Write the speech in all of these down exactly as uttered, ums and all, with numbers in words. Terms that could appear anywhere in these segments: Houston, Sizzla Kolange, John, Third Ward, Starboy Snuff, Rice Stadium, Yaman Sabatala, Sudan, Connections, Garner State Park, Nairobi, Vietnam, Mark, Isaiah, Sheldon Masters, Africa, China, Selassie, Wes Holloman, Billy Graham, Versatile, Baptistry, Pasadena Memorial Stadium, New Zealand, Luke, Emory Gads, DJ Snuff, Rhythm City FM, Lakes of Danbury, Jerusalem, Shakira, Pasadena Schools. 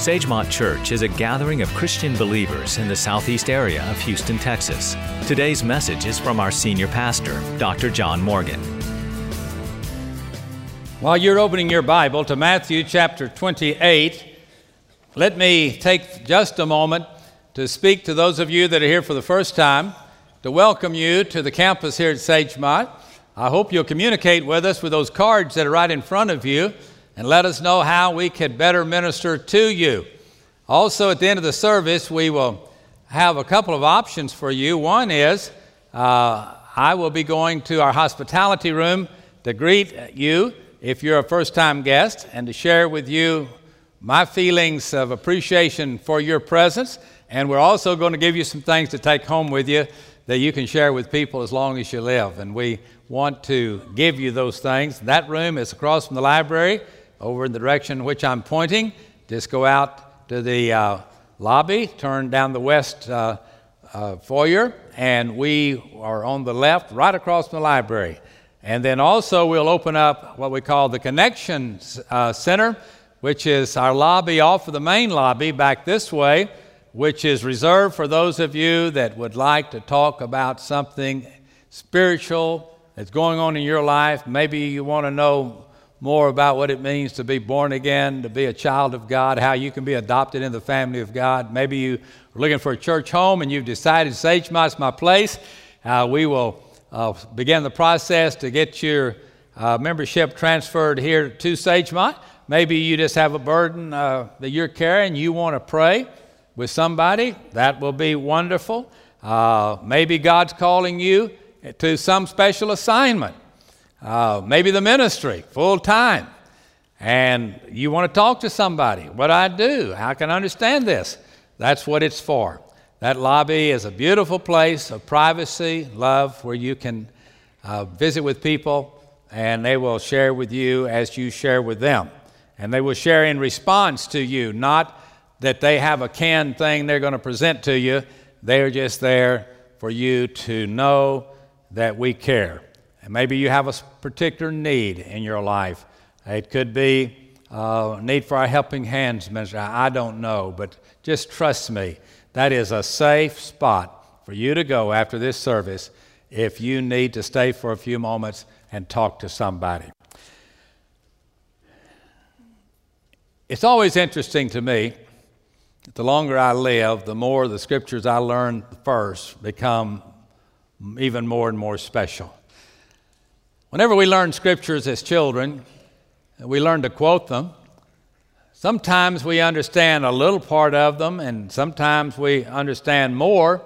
Sagemont Church is a gathering of Christian believers in the southeast area of Houston, Texas. Today's message is from our senior pastor, Doctor John Morgan. While you're opening your Bible to Matthew chapter twenty-eight, let me take just a moment to speak to those of you that are here for the first time, to welcome you to the campus here at Sagemont. I hope you'll communicate with us with those cards that are right in front of you, and let us know how we can better minister to you. Also, at the end of the service, we will have a couple of options for you. One is, uh, I will be going to our hospitality room to greet you if you're a first-time guest, and to share with you my feelings of appreciation for your presence. And we're also going to give you some things to take home with you that you can share with people as long as you live. And we want to give you those things. That room is across from the library, over in the direction in which I'm pointing. Just go out to the uh, lobby, turn down the west uh, uh, foyer, and we are on the left, right across from the library. And then also we'll open up what we call the Connections uh, Center, which is our lobby off of the main lobby back this way, which is reserved for those of you that would like to talk about something spiritual that's going on in your life. Maybe you want to know more about what it means to be born again, to be a child of God, how you can be adopted in the family of God. Maybe you are looking for a church home and you've decided Sagemont's my place. Uh, we will uh, begin the process to get your uh, membership transferred here to Sagemont. Maybe you just have a burden uh, that you're carrying. You want to pray with somebody. That will be wonderful. Uh, maybe God's calling you to some special assignment. Uh, maybe the ministry, full-time, and you want to talk to somebody. What do I do? How can I understand this? That's what it's for. That lobby is a beautiful place of privacy, love, where you can uh, visit with people, and they will share with you as you share with them. And they will share in response to you, not that they have a canned thing they're going to present to you. They are just there for you to know that we care. And maybe you have a particular need in your life. It could be a need for our helping hands ministry. I don't know, but just trust me. That is a safe spot for you to go after this service if you need to stay for a few moments and talk to somebody. It's always interesting to me that the longer I live, the more the scriptures I learn first become even more and more special. Whenever we learn scriptures as children, we learn to quote them. Sometimes we understand a little part of them, and sometimes we understand more.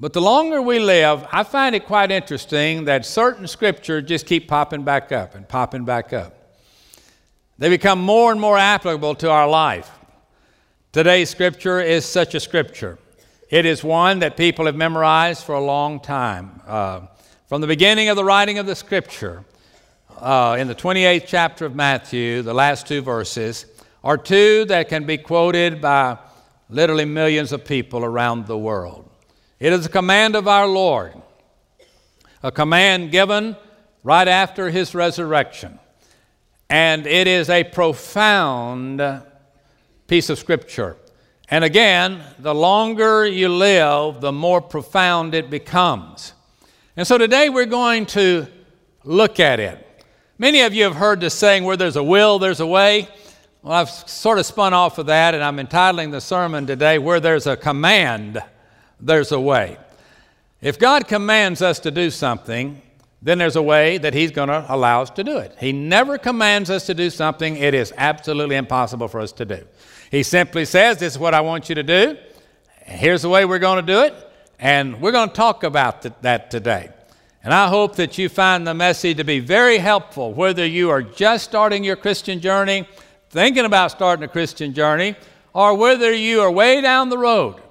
But the longer we live, I find it quite interesting that certain scriptures just keep popping back up and popping back up. They become more and more applicable to our life. Today's scripture is such a scripture. It is one that people have memorized for a long time. Uh, From the beginning of the writing of the scripture, uh, in the twenty-eighth chapter of Matthew, the last two verses are two that can be quoted by literally millions of people around the world. It is a command of our Lord, a command given right after his resurrection. And it is a profound piece of scripture. And again, the longer you live, the more profound it becomes. And so today we're going to look at it. Many of you have heard the saying, where there's a will, there's a way. Well, I've sort of spun off of that, and I'm entitling the sermon today, where there's a command, there's a way. If God commands us to do something, then there's a way that he's going to allow us to do it. He never commands us to do something it is absolutely impossible for us to do. He simply says, this is what I want you to do. Here's the way we're going to do it. And we're going to talk about th- that today. And I hope that you find the message to be very helpful, whether you are just starting your Christian journey, thinking about starting a Christian journey, or whether you are way down the road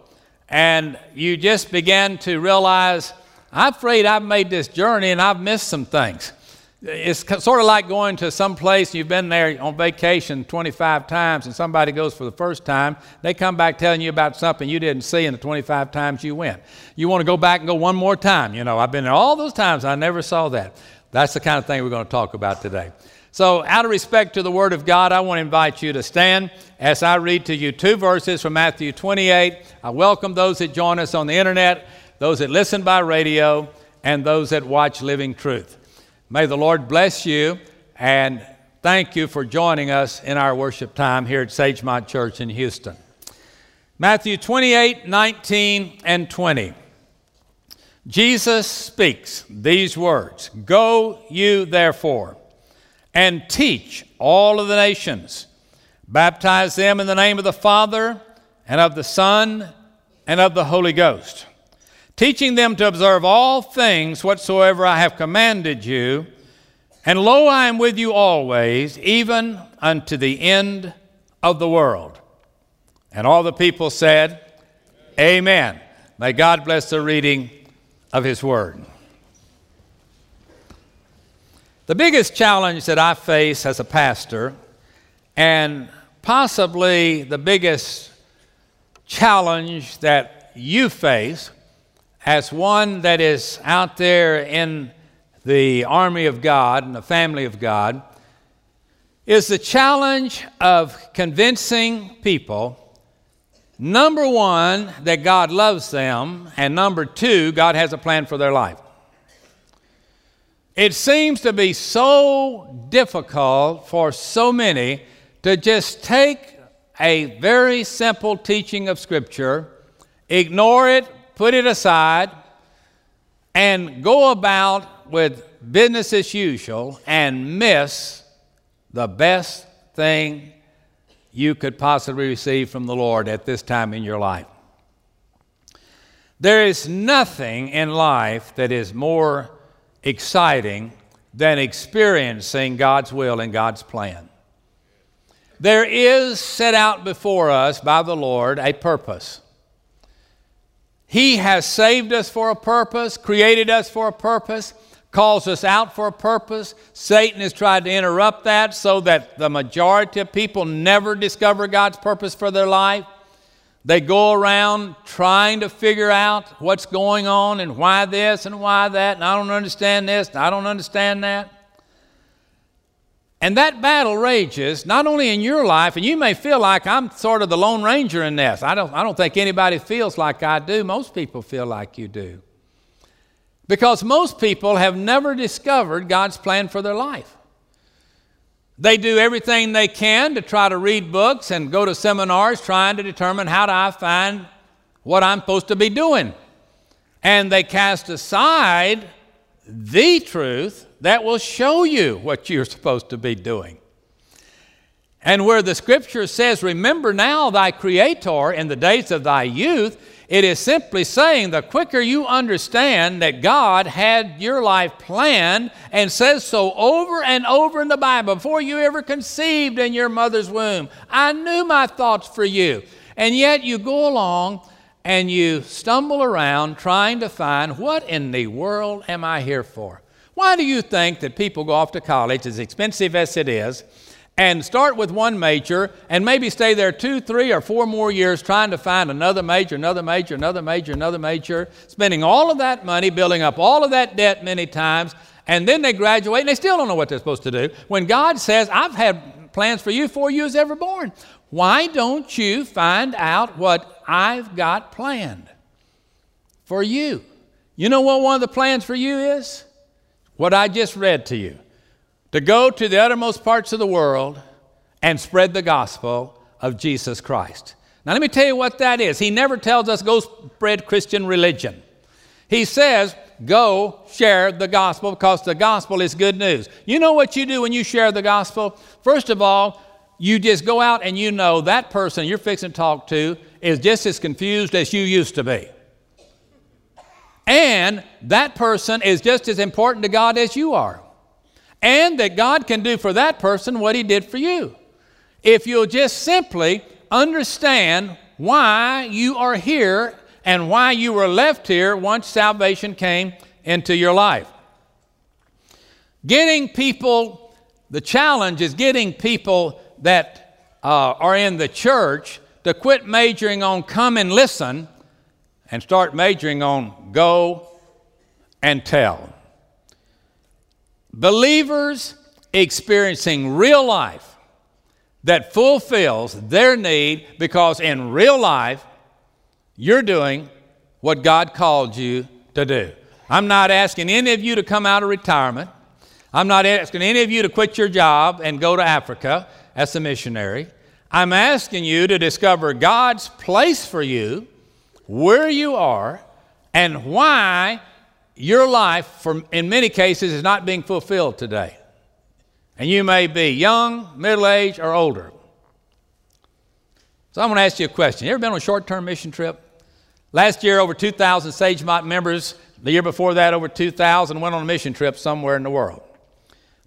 and you just begin to realize, I'm afraid I've made this journey and I've missed some things. It's sort of like going to some place, you've been there on vacation twenty-five times, and somebody goes for the first time. They come back telling you about something you didn't see in the twenty-five times you went. You want to go back and go one more time. You know, I've been there all those times. I never saw that. That's the kind of thing we're going to talk about today. So out of respect to the Word of God, I want to invite you to stand as I read to you two verses from Matthew twenty-eight. I welcome those that join us on the internet, those that listen by radio, and those that watch Living Truth. May the Lord bless you, and thank you for joining us in our worship time here at Sagemont Church in Houston. Matthew twenty-eight, nineteen and twenty. Jesus speaks these words, "Go you therefore, and teach all of the nations, baptize them in the name of the Father, and of the Son, and of the Holy Ghost, teaching them to observe all things whatsoever I have commanded you. And lo, I am with you always, even unto the end of the world." And all the people said, Amen. Amen. May God bless the reading of His Word. The biggest challenge that I face as a pastor, and possibly the biggest challenge that you face as one that is out there in the army of God and the family of God, is the challenge of convincing people, number one, that God loves them, and number two, God has a plan for their life. It seems to be so difficult for so many to just take a very simple teaching of Scripture, ignore it, put it aside, and go about with business as usual and miss the best thing you could possibly receive from the Lord at this time in your life. There is nothing in life that is more exciting than experiencing God's will and God's plan. There is set out before us by the Lord a purpose. He has saved us for a purpose, created us for a purpose, calls us out for a purpose. Satan has tried to interrupt that so that the majority of people never discover God's purpose for their life. They go around trying to figure out what's going on and why this and why that, and I don't understand this and I don't understand that. And that battle rages not only in your life, and you may feel like I'm sort of the Lone Ranger in this. I don't, I don't think anybody feels like I do. Most people feel like you do. Because most people have never discovered God's plan for their life. They do everything they can to try to read books and go to seminars trying to determine how do I find what I'm supposed to be doing. And they cast aside the truth that will show you what you're supposed to be doing. And where the Scripture says, "Remember now thy Creator in the days of thy youth," it is simply saying the quicker you understand that God had your life planned, and says so over and over in the Bible, "Before you ever conceived in your mother's womb, I knew my thoughts for you." And yet you go along and you stumble around trying to find, what in the world am I here for? Why do you think that people go off to college, as expensive as it is, and start with one major and maybe stay there two, three, or four more years trying to find another major, another major, another major, another major, spending all of that money, building up all of that debt many times, and then they graduate and they still don't know what they're supposed to do, when God says, "I've had plans for you before you was ever born." Why don't you find out what I've got planned for you? You know what one of the plans for you is? What I just read to you. To go to the uttermost parts of the world and spread the gospel of Jesus Christ. Now let me tell you what that is. He never tells us go spread Christian religion. He says go share the gospel, because the gospel is good news. You know what you do when you share the gospel? First of all, you just go out and you know that person you're fixing to talk to is just as confused as you used to be. And that person is just as important to God as you are. And that God can do for that person what He did for you, if you'll just simply understand why you are here and why you were left here once salvation came into your life. Getting people, the challenge is getting people that uh, are in the church to quit majoring on come and listen and start majoring on go and tell. Believers experiencing real life that fulfills their need, because in real life, you're doing what God called you to do. I'm not asking any of you to come out of retirement. I'm not asking any of you to quit your job and go to Africa as a missionary. I'm asking you to discover God's place for you, where you are, and why your life, for, in many cases, is not being fulfilled today. And you may be young, middle-aged, or older. So I'm going to ask you a question. You ever been on a short-term mission trip? Last year, over two thousand Sagemont members. The year before that, over two thousand went on a mission trip somewhere in the world.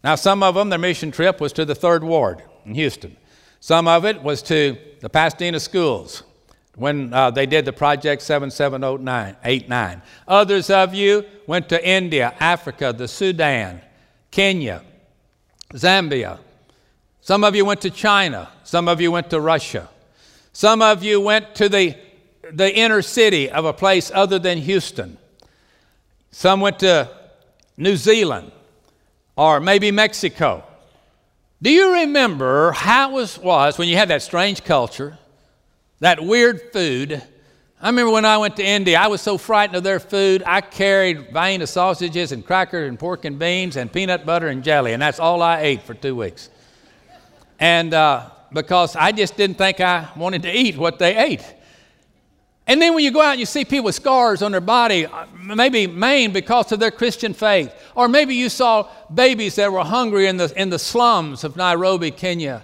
Now, some of them, their mission trip was to the Third Ward in Houston. Some of it was to the Pasadena Schools when uh, they did the Project seven seven zero eight nine. Others of you went to India, Africa, the Sudan, Kenya, Zambia. Some of you went to China. Some of you went to Russia. Some of you went to the, the inner city of a place other than Houston. Some went to New Zealand or maybe Mexico. Do you remember how it was, was when you had that strange culture, that weird food? I remember when I went to India, I was so frightened of their food, I carried vein of sausages and crackers and pork and beans and peanut butter and jelly, and that's all I ate for two weeks. And uh, because I just didn't think I wanted to eat what they ate. And then when you go out and you see people with scars on their body, maybe maimed because of their Christian faith, or maybe you saw babies that were hungry in the, in the slums of Nairobi, Kenya,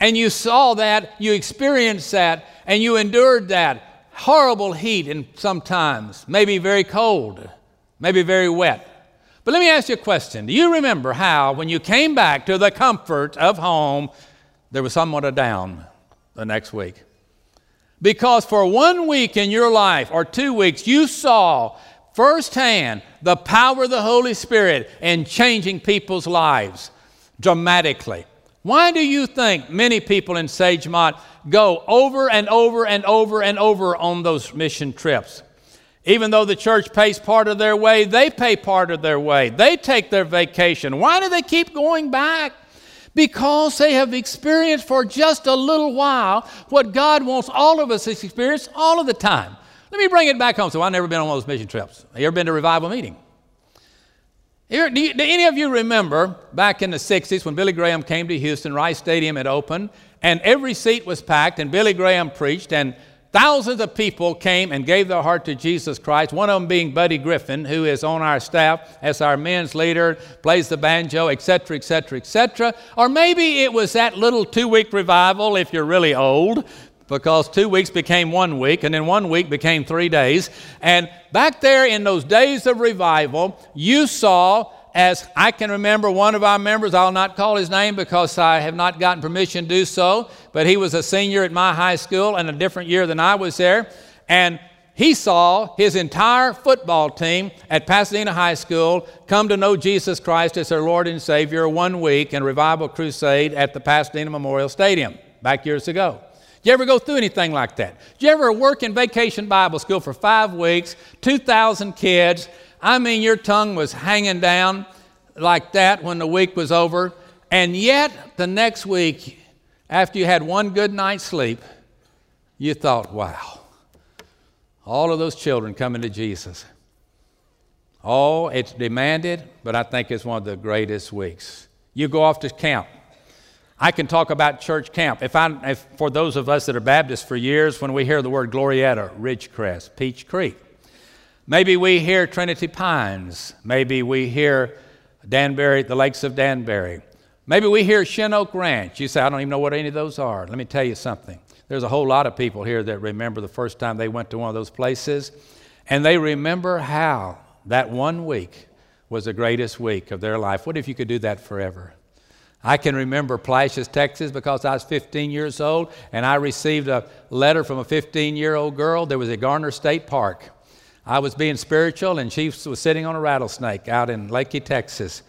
and you saw that, you experienced that, and you endured that horrible heat and sometimes, maybe very cold, maybe very wet. But let me ask you a question. Do you remember how when you came back to the comfort of home, there was somewhat of down the next week? Because for one week in your life or two weeks, you saw firsthand the power of the Holy Spirit in changing people's lives dramatically. Why do you think many people in Sagemont go over and over and over and over on those mission trips? Even though the church pays part of their way, they pay part of their way. They take their vacation. Why do they keep going back? Because they have experienced for just a little while what God wants all of us to experience all of the time. Let me bring it back home. So I've never been on one of those mission trips. Have you ever been to a revival meeting? Do, you, do any of you remember back in the sixties when Billy Graham came to Houston, Rice Stadium had opened, and every seat was packed, and Billy Graham preached, and thousands of people came and gave their heart to Jesus Christ, one of them being Buddy Griffin, who is on our staff as our men's leader, plays the banjo, et cetera, et cetera, et cetera. Or maybe it was that little two-week revival if you're really old, because two weeks became one week, and then one week became three days. And back there in those days of revival, you saw, as I can remember, one of our members, I'll not call his name because I have not gotten permission to do so, but he was a senior at my high school and a different year than I was there, and he saw his entire football team at Pasadena High School come to know Jesus Christ as their Lord and Savior one week in Revival Crusade at the Pasadena Memorial Stadium back years ago. Did you ever go through anything like that? Did you ever work in vacation Bible school for five weeks, two thousand kids? I mean, your tongue was hanging down like that when the week was over. And yet, the next week, after you had one good night's sleep, you thought, wow, all of those children coming to Jesus. Oh, it's demanded, but I think it's one of the greatest weeks. You go off to camp. I can talk about church camp. If I, if, for those of us that are Baptists for years, when we hear the word Glorieta, Ridgecrest, Peach Creek, maybe we hear Trinity Pines. Maybe we hear Danbury, the lakes of Danbury. Maybe we hear Shin Oak Ranch. You say, I don't even know what any of those are. Let me tell you something. There's a whole lot of people here that remember the first time they went to one of those places, and they remember how that one week was the greatest week of their life. What if you could do that forever? I can remember Palacios, Texas, because I was fifteen years old, and I received a letter from a fifteen-year-old girl. There was a Garner State Park. I was being spiritual, and she was sitting on a rattlesnake out in Lakey, Texas.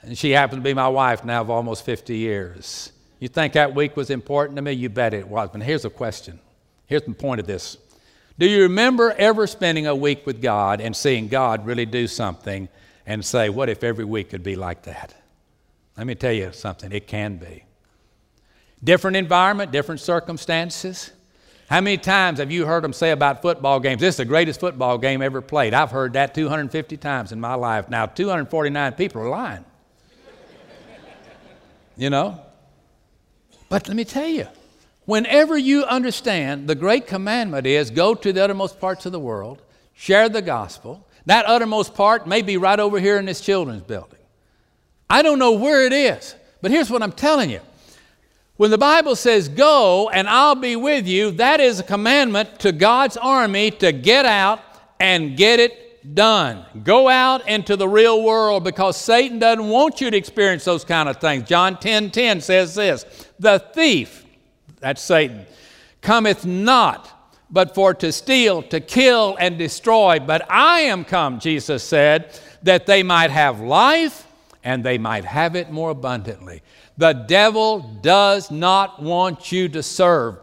And she happened to be my wife now of almost fifty years. You think that week was important to me? You bet it was. But here's a question. Here's the point of this. Do you remember ever spending a week with God and seeing God really do something and say, what if every week could be like that? Let me tell you something, it can be. Different environment, different circumstances. How many times have you heard them say about football games, this is the greatest football game ever played? I've heard that two hundred fifty times in my life. Now, two hundred forty-nine people are lying. You know? But let me tell you, whenever you understand the great commandment is go to the uttermost parts of the world, share the gospel. That uttermost part may be right over here in this children's building. I don't know where it is, but here's what I'm telling you. When the Bible says, go and I'll be with you, that is a commandment to God's army to get out and get it done. Go out into the real world because Satan doesn't want you to experience those kind of things. John ten ten says this, the thief, that's Satan, cometh not but for to steal, to kill, and destroy. But I am come, Jesus said, that they might have life and they might have it more abundantly. The devil does not want you to serve.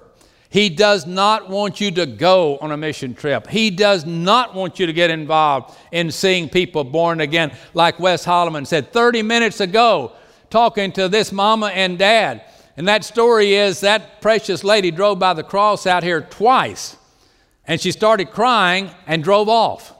He does not want you to go on a mission trip. He does not want you to get involved in seeing people born again. Like Wes Holloman said thirty minutes ago, talking to this mama and dad. And that story is that precious lady drove by the cross out here twice. And she started crying and drove off.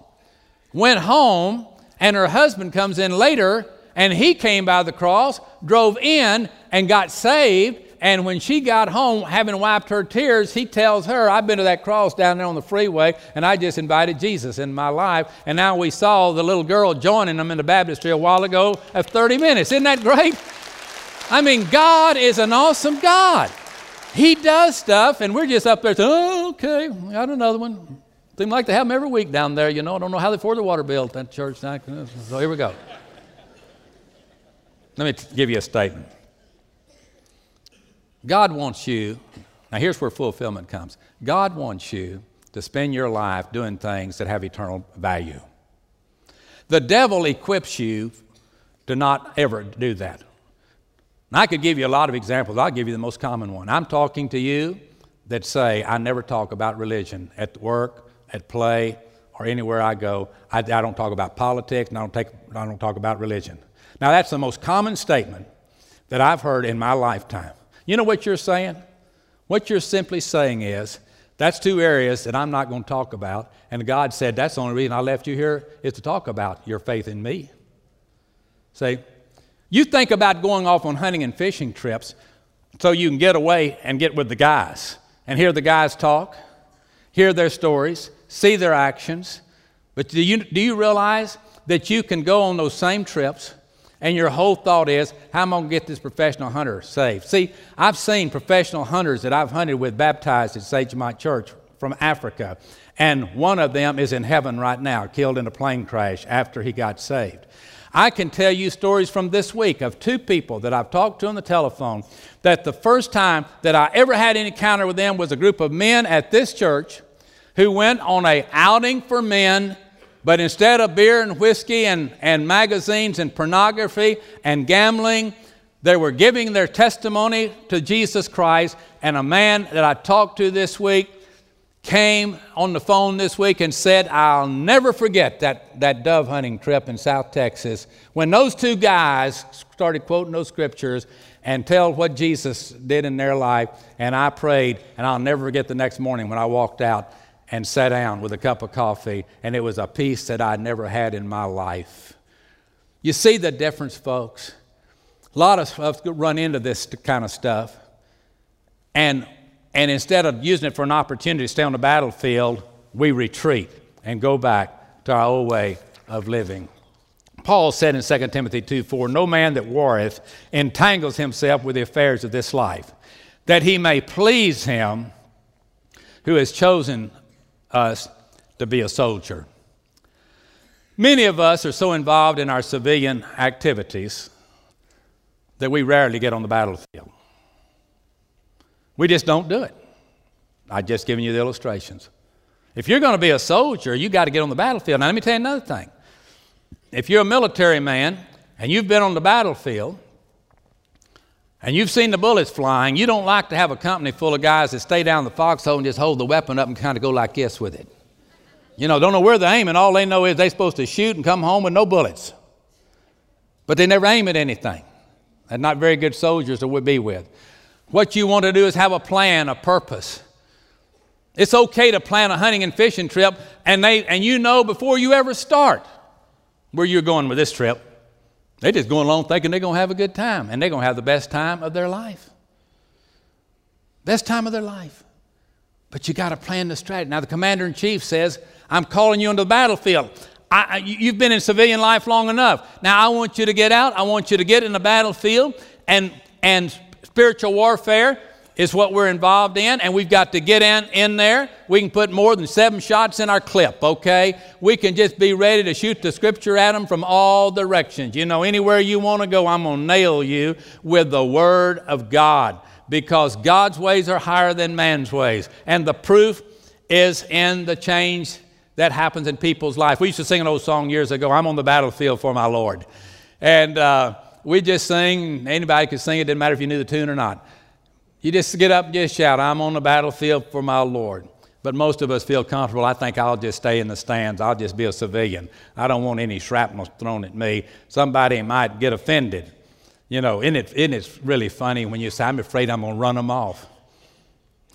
Went home, and her husband comes in later, and he came by the cross, drove in, and got saved. And when she got home, having wiped her tears, he tells her, I've been to that cross down there on the freeway, and I just invited Jesus in my life. And now we saw the little girl joining them in the baptistry a while ago of thirty minutes. Isn't that great? I mean, God is an awesome God. He does stuff, and we're just up there saying, oh, okay, I got another one. Seems like they have them every week down there, you know. I don't know how they afford the water bill at that church. So here we go. Let me give you a statement. God wants you, now here's where fulfillment comes. God wants you to spend your life doing things that have eternal value. The devil equips you to not ever do that. And I could give you a lot of examples. I'll give you the most common one. I'm talking to you that say, I never talk about religion at work, at play, or anywhere I go. I, I don't talk about politics, and I don't, take, I don't talk about religion. Now, that's the most common statement that I've heard in my lifetime. You know what you're saying? What you're simply saying is, that's two areas that I'm not going to talk about. And God said, that's the only reason I left you here is to talk about your faith in me. See, you think about going off on hunting and fishing trips so you can get away and get with the guys and hear the guys talk, hear their stories, see their actions. But do you, do you realize that you can go on those same trips and your whole thought is, how am I going to get this professional hunter saved? See, I've seen professional hunters that I've hunted with baptized at Sagemont Church from Africa. And one of them is in heaven right now, killed in a plane crash after he got saved. I can tell you stories from this week of two people that I've talked to on the telephone that the first time that I ever had an encounter with them was a group of men at this church who went on an outing for men. But instead of beer and whiskey and, and magazines and pornography and gambling, they were giving their testimony to Jesus Christ. And a man that I talked to this week came on the phone this week and said, I'll never forget that, that dove hunting trip in South Texas when those two guys started quoting those scriptures and tell what Jesus did in their life. And I prayed, and I'll never forget the next morning when I walked out and sat down with a cup of coffee, and it was a peace that I never had in my life. You see the difference, folks? A lot of us run into this kind of stuff, and, and instead of using it for an opportunity to stay on the battlefield, we retreat and go back to our old way of living. Paul said in Second Timothy two four, no man that warreth entangles himself with the affairs of this life, that he may please him who has chosen us to be a soldier. Many of us are so involved in our civilian activities that we rarely get on the battlefield. We just don't do it. I've just given you the illustrations. If you're going to be a soldier, you got to get on the battlefield. Now, let me tell you another thing. If you're a military man and you've been on the battlefield and you've seen the bullets flying, you don't like to have a company full of guys that stay down the foxhole and just hold the weapon up and kind of go like this with it. You know, don't know where they're aiming. All they know is they're supposed to shoot and come home with no bullets. But they never aim at anything. and not very good soldiers to be with. What you want to do is have a plan, a purpose. It's okay to plan a hunting and fishing trip, and they and you know before you ever start where you're going with this trip. They're just going along thinking they're going to have a good time, and they're going to have the best time of their life. Best time of their life. But you got to plan the strategy. Now, the commander-in-chief says, I'm calling you into the battlefield. I, you've been in civilian life long enough. Now, I want you to get out. I want you to get in the battlefield, and and spiritual warfare is what we're involved in, and we've got to get in, in there. We can put more than seven shots in our clip, okay? We can just be ready to shoot the Scripture at them from all directions. You know, anywhere you want to go, I'm going to nail you with the Word of God, because God's ways are higher than man's ways, and the proof is in the change that happens in people's life. We used to sing an old song years ago, I'm on the battlefield for my Lord. And uh, we just sing, anybody could sing it, didn't matter if you knew the tune or not. You just get up and just shout, I'm on the battlefield for my Lord. But most of us feel comfortable. I think I'll just stay in the stands. I'll just be a civilian. I don't want any shrapnel thrown at me. Somebody might get offended. You know, isn't it, isn't it really funny when you say, I'm afraid I'm going to run them off?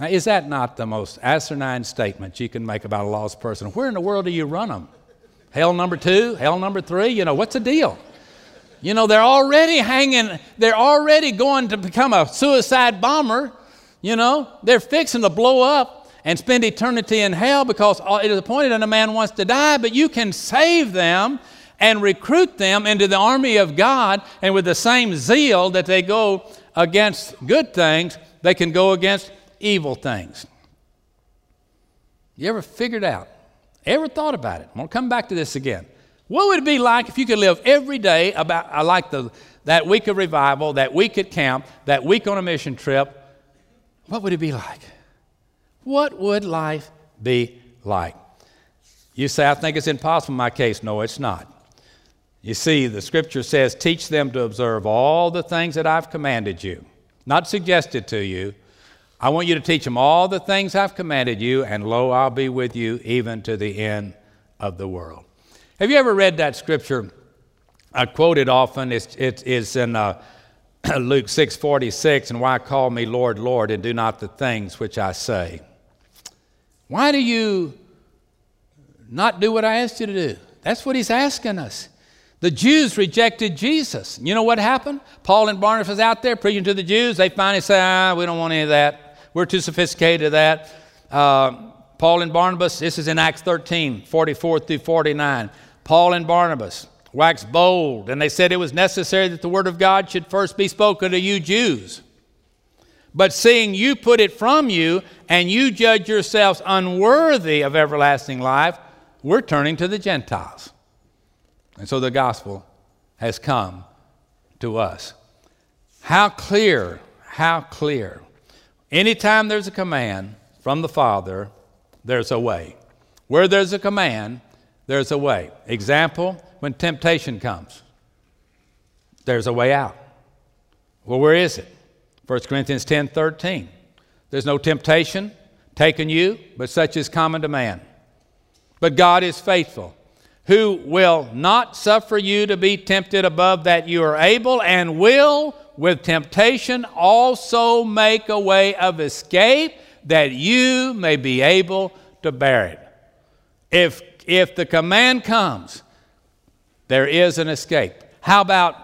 Now, is that not the most asinine statement you can make about a lost person? Where in the world do you run them? Hell number two? Hell number three? You know, what's the deal? You know, they're already hanging, they're already going to become a suicide bomber, you know. They're fixing to blow up and spend eternity in hell because it is appointed unto man wants to die, but you can save them and recruit them into the army of God, and with the same zeal that they go against good things, they can go against evil things. You ever figured out, ever thought about it? I'm going to come back to this again. What would it be like if you could live every day about uh, like the, that week of revival, that week at camp, that week on a mission trip? What would it be like? What would life be like? You say, I think it's impossible in my case. No, it's not. You see, the Scripture says, teach them to observe all the things that I've commanded you, not suggested to you. I want you to teach them all the things I've commanded you, and lo, I'll be with you even to the end of the world. Have you ever read that scripture? I quote it often. It's, it, it's in uh, Luke six forty-six, and why call me Lord, Lord, and do not the things which I say. Why do you not do what I asked you to do? That's what he's asking us. The Jews rejected Jesus. You know what happened? Paul and Barnabas was out there preaching to the Jews. They finally said, ah, we don't want any of that. We're too sophisticated for that. Uh, Paul and Barnabas, this is in Acts thirteen, forty-four through forty-nine. Paul and Barnabas waxed bold, and they said it was necessary that the word of God should first be spoken to you Jews. But seeing you put it from you, and you judge yourselves unworthy of everlasting life, we're turning to the Gentiles. And so the gospel has come to us. How clear, how clear. Anytime there's a command from the Father, there's a way. Where there's a command, there's a way. Example, when temptation comes, there's a way out. Well, where is it? First Corinthians ten thirteen. There's no temptation taken you, but such is common to man. But God is faithful, who will not suffer you to be tempted above that you are able, and will with temptation also make a way of escape, that you may be able to bear it. If, if the command comes, there is an escape. How about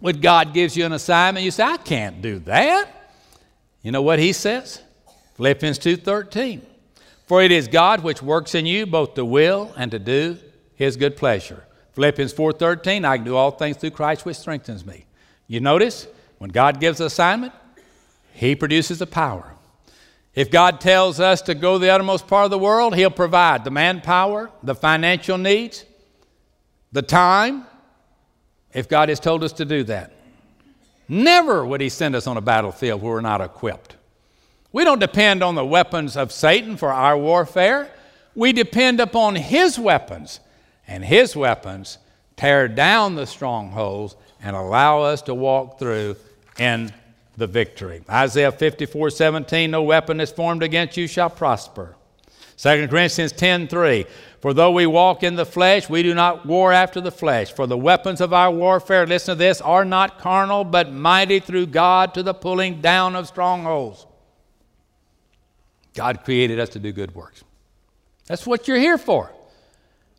when God gives you an assignment, you say, I can't do that. You know what he says? Philippians two thirteen. For it is God which works in you both to will and to do his good pleasure. Philippians four thirteen, I can do all things through Christ which strengthens me. You notice, when God gives an assignment, he produces the power. If God tells us to go to the uttermost part of the world, he'll provide the manpower, the financial needs, the time, if God has told us to do that. Never would he send us on a battlefield where we're not equipped. We don't depend on the weapons of Satan for our warfare. We depend upon his weapons, and his weapons tear down the strongholds and allow us to walk through in the victory. Isaiah fifty-four seventeen, no weapon that's formed against you shall prosper. Second Corinthians ten three, for though we walk in the flesh, we do not war after the flesh. For the weapons of our warfare, listen to this, are not carnal, but mighty through God to the pulling down of strongholds. God created us to do good works. That's what you're here for.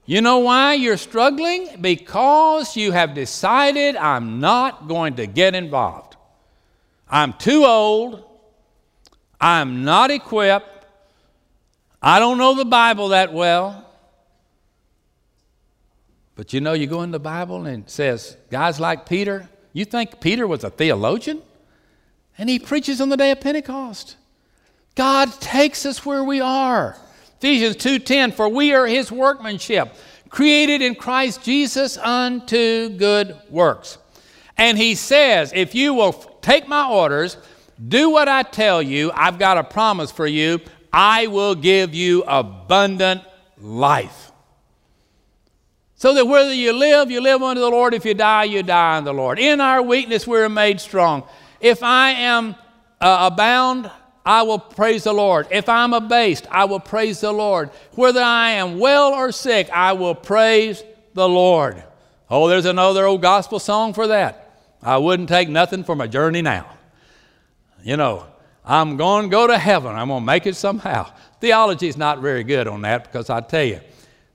You know why you're struggling? Because you have decided, I'm not going to get involved. I'm too old. I'm not equipped. I don't know the Bible that well. But you know, you go in the Bible and it says, guys like Peter, you think Peter was a theologian? And he preaches on the day of Pentecost. God takes us where we are. Ephesians two ten, for we are his workmanship, created in Christ Jesus unto good works. And he says, if you will take my orders, do what I tell you, I've got a promise for you, I will give you abundant life. So that whether you live, you live unto the Lord. If you die, you die unto the Lord. In our weakness, we are made strong. If I am uh, abound, I will praise the Lord. If I'm abased, I will praise the Lord. Whether I am well or sick, I will praise the Lord. Oh, there's another old gospel song for that. I wouldn't take nothing for my journey now. You know, I'm going to go to heaven. I'm going to make it somehow. Theology is not very good on that, because I tell you,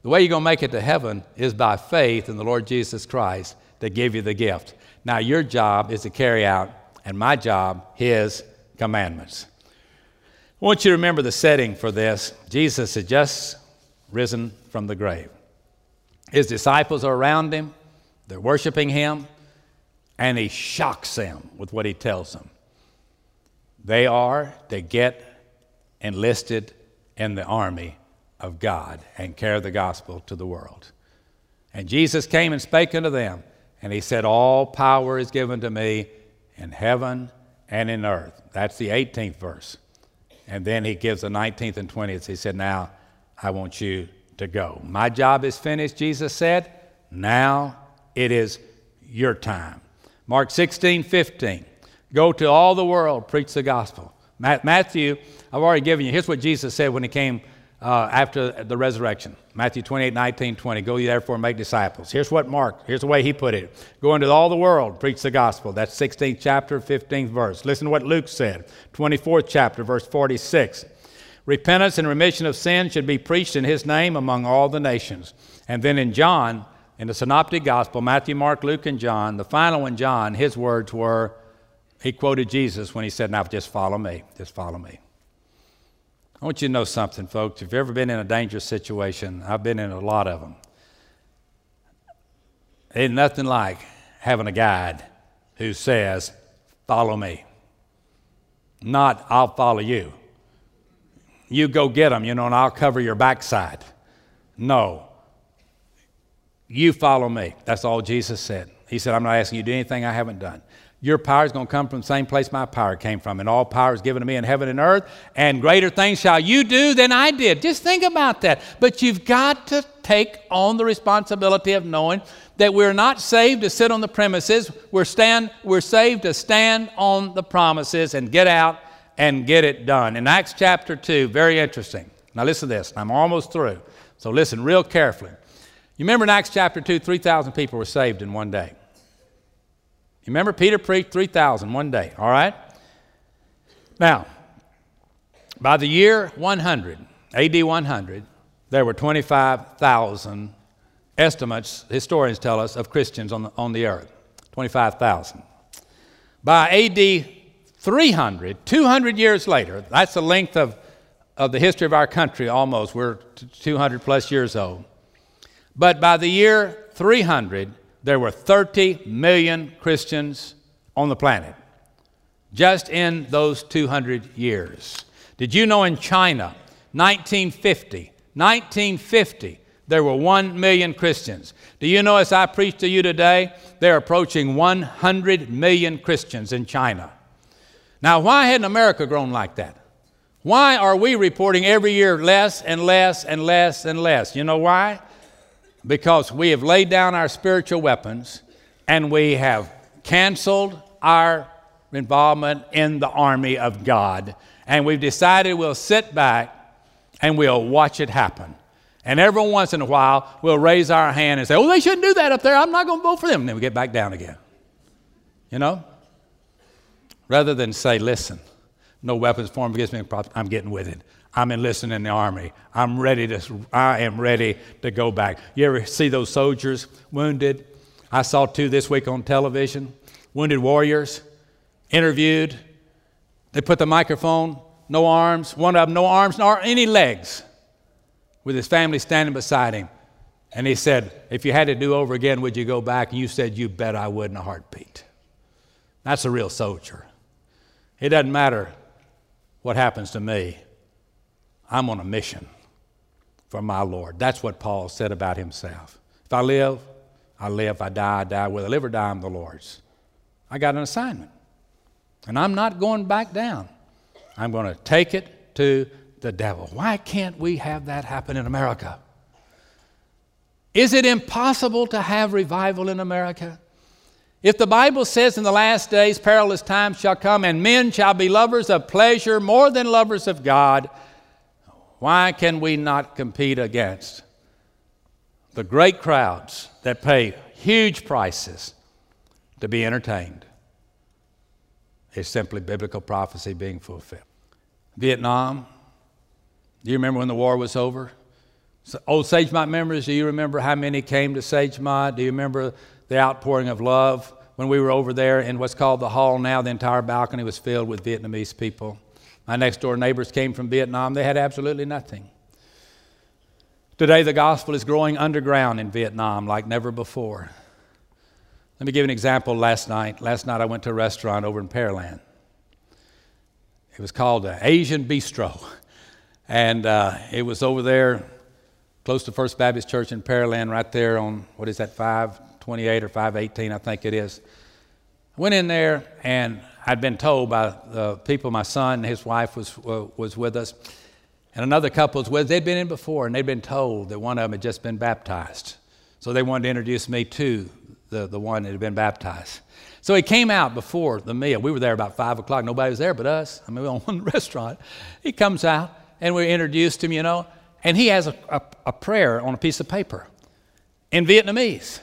the way you're going to make it to heaven is by faith in the Lord Jesus Christ to give you the gift. Now, your job is to carry out, and my job, his commandments. I want you to remember the setting for this. Jesus had just risen from the grave. His disciples are around him. They're worshiping him. And he shocks them with what he tells them. They are to get enlisted in the army of God and carry the gospel to the world. And Jesus came and spake unto them, and he said, all power is given to me in heaven and in earth. That's the eighteenth verse. And then he gives the nineteenth and twentieth. He said, now I want you to go. My job is finished, Jesus said. Now it is your time. Mark sixteen fifteen. Go to all the world, preach the gospel. Matthew, I've already given you. Here's what Jesus said when he came uh, after the resurrection. Matthew twenty-eight nineteen twenty. Go ye therefore and make disciples. Here's what Mark, here's the way he put it. Go into all the world, preach the gospel. That's sixteenth chapter, fifteenth verse. Listen to what Luke said, twenty-fourth chapter, verse forty-six. Repentance and remission of sin should be preached in his name among all the nations. And then in John, in the synoptic gospel, Matthew, Mark, Luke, and John, the final one, John, his words were, he quoted Jesus when he said, now just follow me, just follow me. I want you to know something, folks. If you've ever been in a dangerous situation, I've been in a lot of them. Ain't nothing like having a guide who says, follow me. Not, I'll follow you. You go get them, you know, and I'll cover your backside. No. You follow me. That's all Jesus said. He said, I'm not asking you to do anything I haven't done. Your power is going to come from the same place my power came from. And all power is given to me in heaven and earth. And greater things shall you do than I did. Just think about that. But you've got to take on the responsibility of knowing that we're not saved to sit on the premises. We're, stand, we're saved to stand on the promises and get out and get it done. In Acts chapter two, very interesting. Now listen to this. I'm almost through. So listen real carefully. You remember in Acts chapter two, three thousand people were saved in one day. You remember Peter preached three thousand one day, all right? Now, by the year one hundred, A D one hundred, there were twenty-five thousand estimates, historians tell us, of Christians on the, on the earth, twenty-five thousand. By A D three hundred, two hundred years later, that's the length of, of the history of our country almost. We're two hundred plus years old. But by the year three hundred, there were thirty million Christians on the planet just in those two hundred years. Did you know in China, nineteen fifty, nineteen fifty, there were one million Christians? Do you know, as I preach to you today, they're approaching one hundred million Christians in China. Now, why hadn't America grown like that? Why are we reporting every year less and less and less and less? You know why? Because we have laid down our spiritual weapons and we have canceled our involvement in the army of God. And we've decided we'll sit back and we'll watch it happen. And every once in a while, we'll raise our hand and say, oh, they shouldn't do that up there. I'm not going to vote for them. And then we get back down again. You know? Rather than say, listen, no weapons formed against me. I'm getting with it. I'm enlisting in the army. I'm ready to, I am ready to go back. You ever see those soldiers wounded? I saw two this week on television. Wounded warriors, interviewed. They put the microphone, no arms. One of them, no arms, nor any legs, with his family standing beside him. And he said, if you had to do over again, would you go back? And you said, you bet I would in a heartbeat. That's a real soldier. It doesn't matter what happens to me. I'm on a mission for my Lord. That's what Paul said about himself. If I live, I live. If I die, I die. Whether I live or die, I'm the Lord's. I got an assignment. And I'm not going back down. I'm going to take it to the devil. Why can't we have that happen in America? Is it impossible to have revival in America? If the Bible says in the last days perilous times shall come and men shall be lovers of pleasure more than lovers of God, why can we not compete against the great crowds that pay huge prices to be entertained? It's simply biblical prophecy being fulfilled. Vietnam. Do you remember when the war was over? So old Sagemont members, do you remember how many came to Sagemont? Do you remember the outpouring of love when we were over there in what's called the hall now? The entire balcony was filled with Vietnamese people. My next door neighbors came from Vietnam. They had absolutely nothing. Today, the gospel is growing underground in Vietnam like never before. Let me give you an example. Last night, last night I went to a restaurant over in Pearland. It was called uh, Asian Bistro. And uh, it was over there close to First Baptist Church in Pearland, right there on, what is that, five twenty-eight or five eighteen, I think it is. I went in there, and I'd been told by the people, my son and his wife was, uh, was with us, and another couple was with us. They'd been in before, and they'd been told that one of them had just been baptized. So they wanted to introduce me to the, the one that had been baptized. So he came out before the meal. We were there about five o'clock. Nobody was there but us. I mean, we were on one restaurant. He comes out. And we introduced him, you know, and he has a, a, a prayer on a piece of paper in Vietnamese.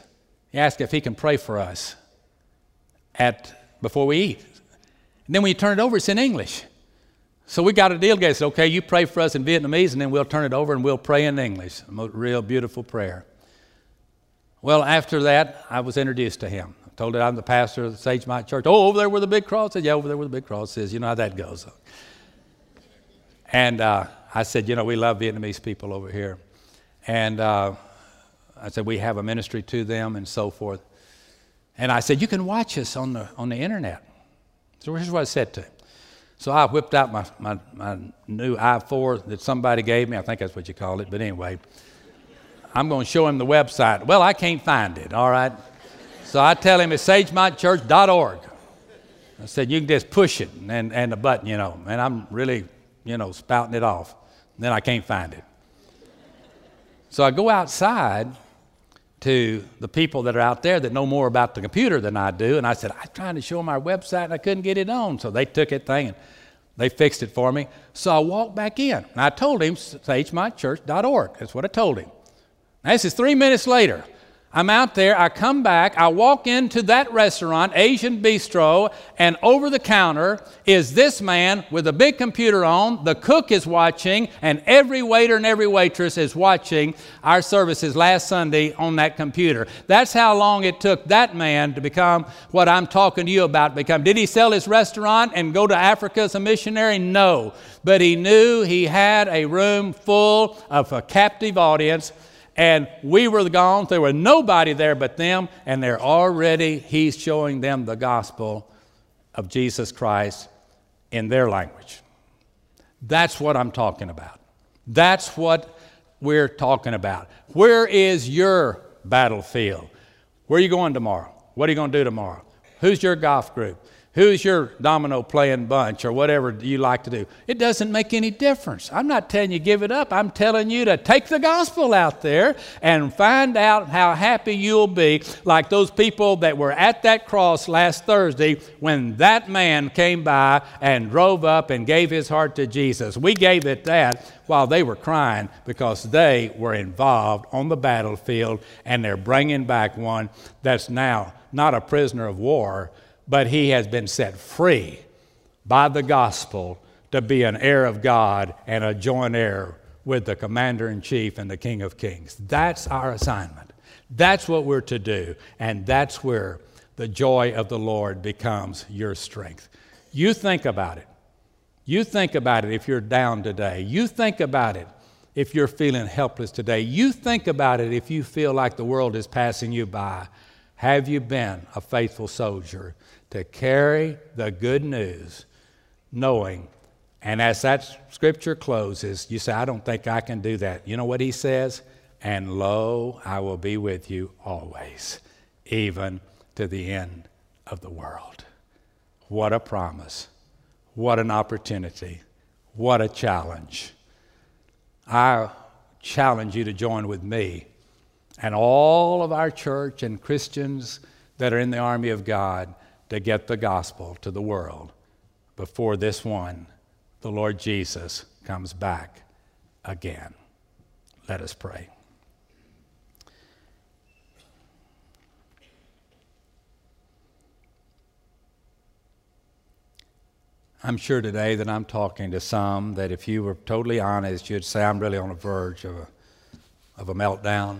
He asked if he can pray for us at before we eat. And then when you turn it over, it's in English. So we got a deal. Guys said, okay, you pray for us in Vietnamese, and then we'll turn it over and we'll pray in English. A real beautiful prayer. Well, after that, I was introduced to him. I told him I'm the pastor of the Sagemont Church. Oh, over there where the big cross is? Yeah, over there where the big cross is. You know how that goes. And uh, I said, you know, we love Vietnamese people over here. And uh, I said, we have a ministry to them and so forth. And I said, you can watch us on the, on the internet. So here's what I said to him. So I whipped out my, my, my new I four that somebody gave me. I think that's what you call it. But anyway, I'm going to show him the website. Well, I can't find it, all right? So I tell him it's sagemont church dot org. I said, you can just push it and, and the button, you know. And I'm really... you know, spouting it off. And then I can't find it. So I go outside to the people that are out there that know more about the computer than I do. And I said, I'm trying to show them our website and I couldn't get it on. So they took it thing and they fixed it for me. So I walked back in. And I told him, sagemont church dot org. That's what I told him. Now, this is three minutes later. I'm out there. I come back. I walk into that restaurant, Asian Bistro, and over the counter is this man with a big computer on. The cook is watching, and every waiter and every waitress is watching our services last Sunday on that computer. That's how long it took that man to become what I'm talking to you about. Become. Did he sell his restaurant and go to Africa as a missionary? No. But he knew he had a room full of a captive audience. And we were gone. There was nobody there but them. And they're already, he's showing them the gospel of Jesus Christ in their language. That's what I'm talking about. That's what we're talking about. Where is your battlefield? Where are you going tomorrow? What are you going to do tomorrow? Who's your golf group? Who's your domino playing bunch or whatever you like to do? It doesn't make any difference. I'm not telling you give it up. I'm telling you to take the gospel out there and find out how happy you'll be, like those people that were at that cross last Thursday when that man came by and drove up and gave his heart to Jesus. We gave it that while they were crying because they were involved on the battlefield, and they're bringing back one that's now not a prisoner of war, but he has been set free by the gospel to be an heir of God and a joint heir with the commander-in-chief and the King of Kings. That's our assignment. That's what we're to do. And that's where the joy of the Lord becomes your strength. You think about it. You think about it if you're down today. You think about it if you're feeling helpless today. You think about it if you feel like the world is passing you by. Have you been a faithful soldier to carry the good news, knowing, and as that scripture closes, you say, I don't think I can do that. You know what he says? And lo, I will be with you always, even to the end of the world. What a promise. What an opportunity. What a challenge. I challenge you to join with me and all of our church and Christians that are in the army of God to get the gospel to the world before this one, the Lord Jesus, comes back again. Let us pray. I'm sure today that I'm talking to some that if you were totally honest, you'd say, I'm really on the verge of a, of a meltdown,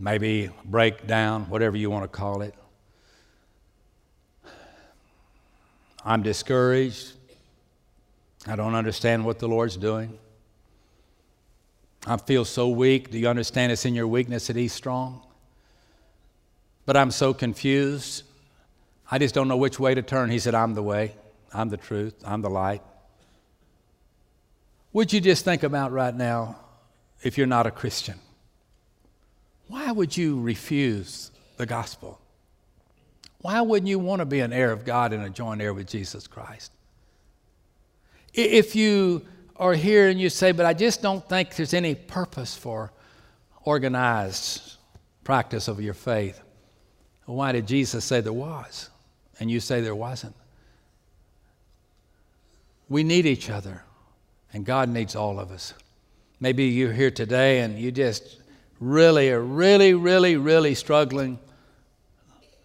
maybe breakdown, whatever you want to call it. I'm discouraged. I don't understand what the Lord's doing. I feel so weak. Do you understand it's in your weakness that He's strong? But I'm so confused. I just don't know which way to turn. He said, I'm the way. I'm the truth. I'm the light. Would you just think about right now, if you're not a Christian, why would you refuse the gospel? Why wouldn't you want to be an heir of God and a joint heir with Jesus Christ? If you are here and you say, but I just don't think there's any purpose for organized practice of your faith. Why did Jesus say there was? And you say there wasn't. We need each other, and God needs all of us. Maybe you're here today and you just really are really, really, really struggling,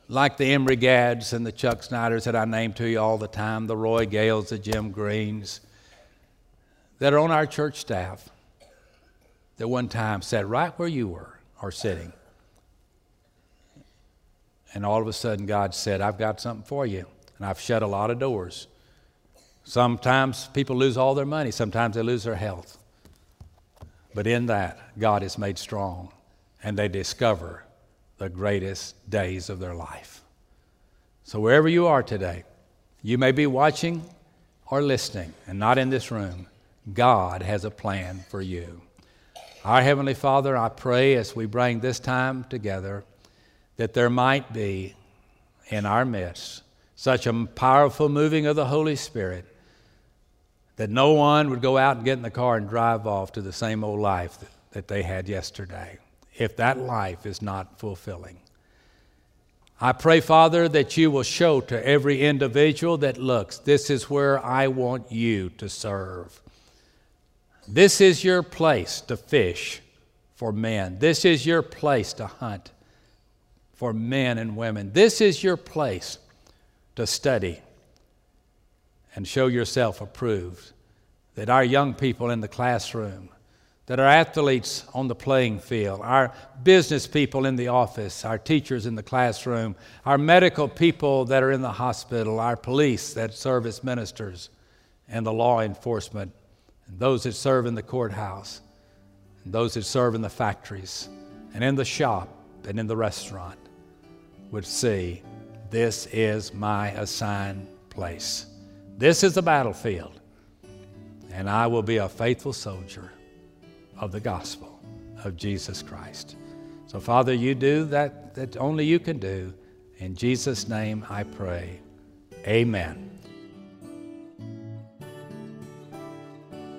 like the Emory Gads and the Chuck Snyders that I name to you all the time, the Roy Gales, the Jim Greens, that are on our church staff that one time sat right where you were or sitting. And all of a sudden God said, I've got something for you. And I've shut a lot of doors. Sometimes people lose all their money. Sometimes they lose their health. But in that, God is made strong, and they discover the greatest days of their life. So wherever you are today, you may be watching or listening and not in this room, God has a plan for you. Our Heavenly Father, I pray as we bring this time together that there might be in our midst such a powerful moving of the Holy Spirit that no one would go out and get in the car and drive off to the same old life that, that they had yesterday, if that life is not fulfilling. I pray, Father, that you will show to every individual that looks, this is where I want you to serve. This is your place to fish for men. This is your place to hunt for men and women. This is your place to study and show yourself approved, that our young people in the classroom, that our athletes on the playing field, our business people in the office, our teachers in the classroom, our medical people that are in the hospital, our police that serve as ministers, and the law enforcement, and those that serve in the courthouse, and those that serve in the factories, and in the shop, and in the restaurant, would see, this is my assigned place. This is the battlefield, and I will be a faithful soldier of the gospel of Jesus Christ. So Father, you do that that only you can do In Jesus' name I pray. Amen.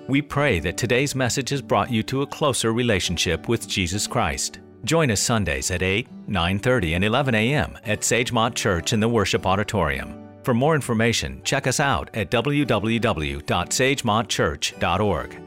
We pray that today's message has brought you to a closer relationship with Jesus Christ. Join us Sundays at eight, nine thirty, and eleven a m at Sagemont Church in the Worship Auditorium. For more information, check us out at w w w dot sagemont church dot org.